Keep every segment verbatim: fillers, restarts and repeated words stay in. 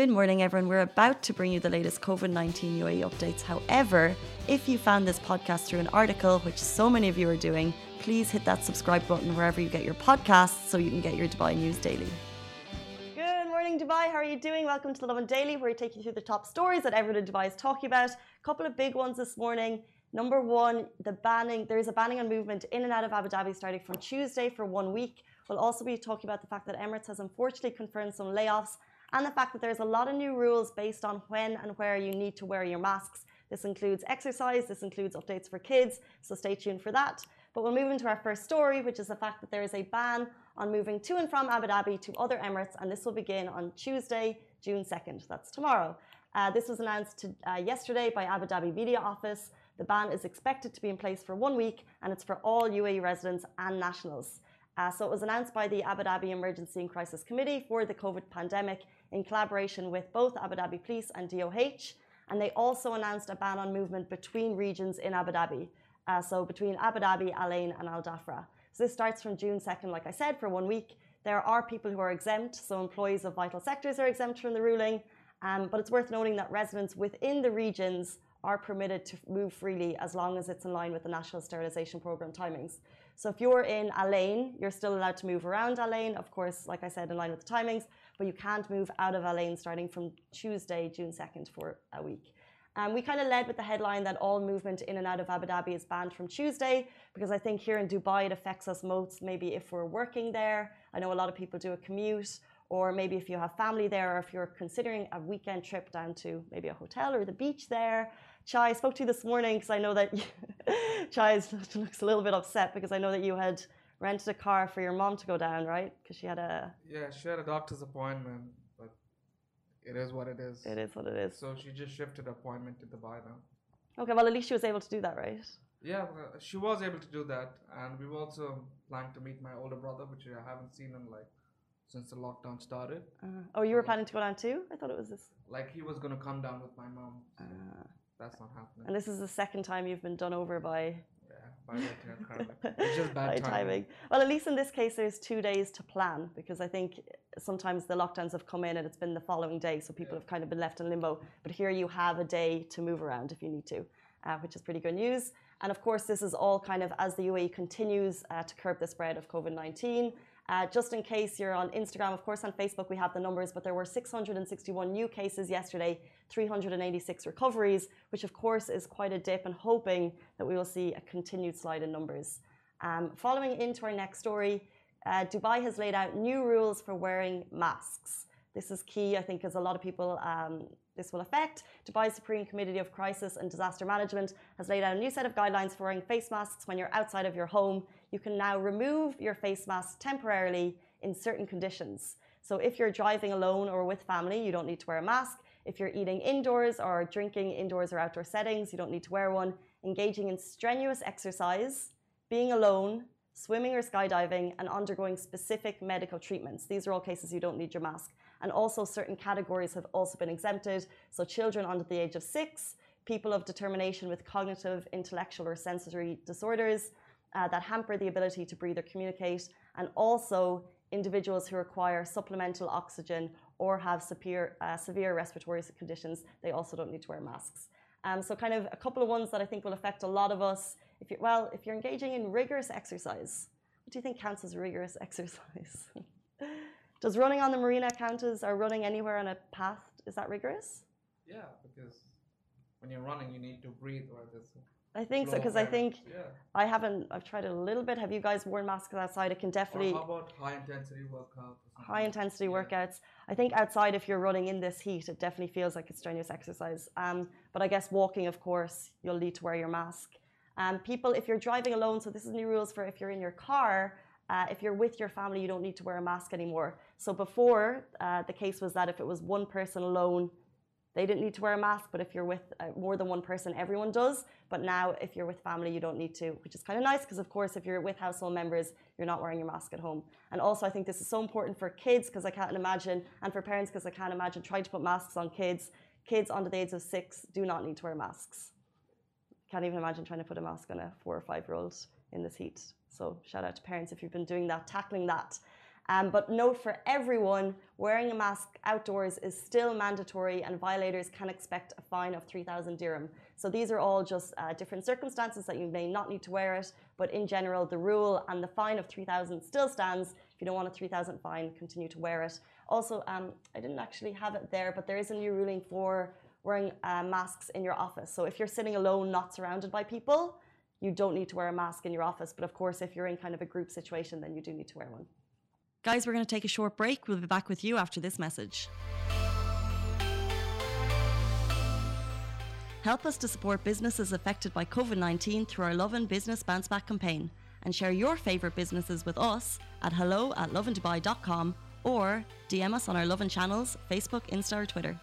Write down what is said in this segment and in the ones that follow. Good morning, everyone. We're about to bring you the latest covid nineteen U A E updates. However, if you found this podcast through an article, which so many of you are doing, please hit that subscribe button wherever you get your podcasts so you can get your Dubai news daily. Good morning, Dubai. How are you doing? Welcome to the Lovin Daily, where we take you through the top stories that everyone in Dubai is talking about. A couple of big ones this morning. Number one, the banning. There is a banning on movement in and out of Abu Dhabi starting from Tuesday for one week. We'll also be talking about the fact that Emirates has unfortunately confirmed some layoffs and the fact that there's a lot of new rules based on when and where you need to wear your masks. This includes exercise, this includes updates for kids, so stay tuned for that. But we'll move into our first story, which is the fact that there is a ban on moving to and from Abu Dhabi to other Emirates, and this will begin on Tuesday, June second, that's tomorrow. Uh, this was announced to, uh, yesterday by Abu Dhabi Media Office. The ban is expected to be in place for one week, and it's for all U A E residents and nationals. Uh, so it was announced by the Abu Dhabi Emergency and Crisis Committee for the COVID pandemic in collaboration with both Abu Dhabi Police and D O H. And they also announced a ban on movement between regions in Abu Dhabi. Uh, so between Abu Dhabi, Al Ain and Al Dhafra. So this starts from June second, like I said, for one week. There are people who are exempt. So employees of vital sectors are exempt from the ruling. Um, but it's worth noting that residents within the regions are permitted to move freely as long as it's in line with the National Sterilization Programme timings. So if you're in Al Ain, you're still allowed to move around Al Ain, of course, like I said, in line with the timings, but you can't move out of Al Ain starting from Tuesday, June second for a week. Um, we kind of led with the headline that all movement in and out of Abu Dhabi is banned from Tuesday, because I think here in Dubai it affects us most, maybe if we're working there. I know a lot of people do a commute, or maybe if you have family there, or if you're considering a weekend trip down to maybe a hotel or the beach there. Chai, I spoke to you this morning because I know that you, Chai looks a little bit upset because I know that you had rented a car for your mom to go down, right? Because she had a... Yeah, she had a doctor's appointment, but it is what it is. It is what it is. So she just shifted her appointment to Dubai now. Okay, well, at least she was able to do that, right? Yeah, she was able to do that. And we were also planning to meet my older brother, which I haven't seen in like... since the lockdown started. Uh, oh, you were like, planning to go down too? I thought it was this. Like he was going to come down with my mom. So uh, that's not happening. And this is the second time you've been done over by... Yeah, by the It's just bad timing. timing. Well, at least in this case, there's two days to plan, because I think sometimes the lockdowns have come in and it's been the following day. So people yeah. have kind of been left in limbo. But here you have a day to move around if you need to, uh, which is pretty good news. And of course, this is all kind of as the U A E continues uh, to curb the spread of covid nineteen. Uh, just in case you're on Instagram, of course on Facebook we have the numbers, but there were six hundred sixty-one new cases yesterday, three hundred eighty-six recoveries, which of course is quite a dip, and hoping that we will see a continued slide in numbers. Um, following into our next story, uh, Dubai has laid out new rules for wearing masks. This is key, I think, as a lot of people um, this will affect. Dubai's Supreme Committee of Crisis and Disaster Management has laid out a new set of guidelines for wearing face masks when you're outside of your home. You can now remove your face mask temporarily in certain conditions. So if you're driving alone or with family, you don't need to wear a mask. If you're eating indoors or drinking indoors or outdoor settings, you don't need to wear one. Engaging in strenuous exercise, being alone, swimming or skydiving, and undergoing specific medical treatments. These are all cases you don't need your mask. And also certain categories have also been exempted. So children under the age of six, people of determination with cognitive, intellectual or sensory disorders, Uh, that hamper the ability to breathe or communicate, and also individuals who require supplemental oxygen or have severe, uh, severe respiratory conditions, they also don't need to wear masks. Um, so kind of a couple of ones that I think will affect a lot of us. If you, well, if you're engaging in rigorous exercise, what do you think counts as rigorous exercise? Does running on the marina count as, or running anywhere on a path, is that rigorous? Yeah, because when you're running, you need to breathe, or there's I think so, because I think yeah. I haven't, I've tried it a little bit. Have you guys worn masks outside? It can definitely... Or how about high intensity workouts? High intensity yeah. workouts. I think outside, if you're running in this heat, it definitely feels like it's strenuous exercise. Um, but I guess walking, of course, you'll need to wear your mask. Um, people, if you're driving alone, so this is new rules for if you're in your car, uh, if you're with your family, you don't need to wear a mask anymore. So before, uh, the case was that if it was one person alone, they didn't need to wear a mask, but if you're with uh, more than one person, everyone does. But now if you're with family, you don't need to, which is kind of nice because, of course, if you're with household members, you're not wearing your mask at home. And also, I think this is so important for kids, because I can't imagine, and for parents, because I can't imagine trying to put masks on kids. Kids under the age of six do not need to wear masks. Can't even imagine trying to put a mask on a four or five-year-old in this heat. So shout out to parents if you've been doing that, tackling that. Um, but note for everyone, wearing a mask outdoors is still mandatory and violators can expect a fine of three thousand dirham. So these are all just uh, different circumstances that you may not need to wear it. But in general, the rule and the fine of three thousand still stands. If you don't want a three thousand fine, continue to wear it. Also, um, I didn't actually have it there, but there is a new ruling for wearing uh, masks in your office. So if you're sitting alone, not surrounded by people, you don't need to wear a mask in your office. But of course, if you're in kind of a group situation, then you do need to wear one. Guys, we're going to take a short break. We'll be back with you after this message. Help us to support businesses affected by COVID nineteen through our Love and Business Bounce Back campaign and share your favourite businesses with us at hello at love and dubai dot com or D M us on our Lovin channels, Facebook, Insta or Twitter.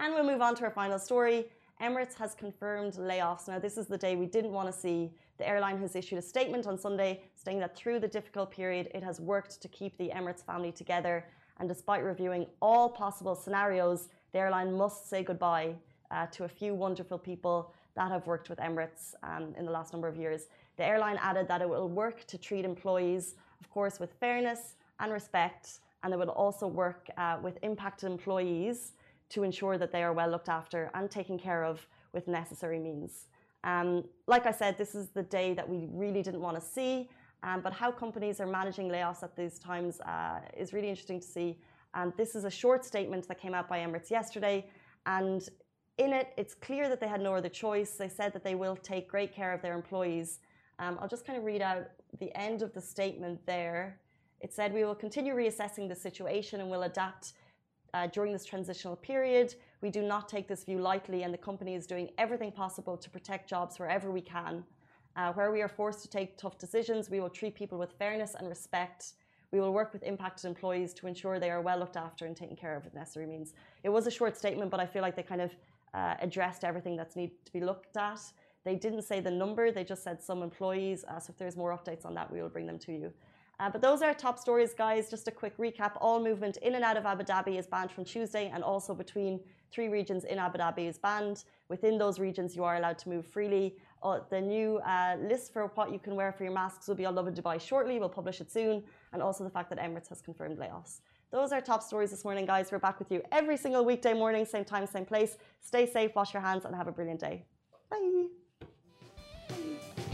And we'll move on to our final story. Emirates has confirmed layoffs. Now, this is the day we didn't want to see. The airline has issued a statement on Sunday saying that through the difficult period, it has worked to keep the Emirates family together. And despite reviewing all possible scenarios, the airline must say goodbye uh, to a few wonderful people that have worked with Emirates um, in the last number of years. The airline added that it will work to treat employees, of course, with fairness and respect. And it will also work uh, with impacted employees to ensure that they are well looked after and taken care of with necessary means. Um, like I said, this is the day that we really didn't want to see, um, but how companies are managing layoffs at these times uh, is really interesting to see. And um, this is a short statement that came out by Emirates yesterday, and in it, it's clear that they had no other choice. They said that they will take great care of their employees. Um, I'll just kind of read out the end of the statement there. It said, "We will continue reassessing the situation and will adapt Uh, during this transitional period. We do not take this view lightly, and the company is doing everything possible to protect jobs wherever we can. Uh, where we are forced to take tough decisions, we will treat people with fairness and respect. We will work with impacted employees to ensure they are well looked after and taken care of with necessary means." It was a short statement, but I feel like they kind of uh, addressed everything that's needed to be looked at. They didn't say the number, they just said some employees. Uh, so if there's more updates on that, we will bring them to you. Uh, but those are our top stories, guys. Just a quick recap. All movement in and out of Abu Dhabi is banned from Tuesday, and also between three regions in Abu Dhabi is banned. Within those regions, you are allowed to move freely. Uh, the new uh, list for what you can wear for your masks will be on Love in Dubai shortly. We'll publish it soon. And also the fact that Emirates has confirmed layoffs. Those are top stories this morning, guys. We're back with you every single weekday morning, same time, same place. Stay safe, wash your hands, and have a brilliant day. Bye.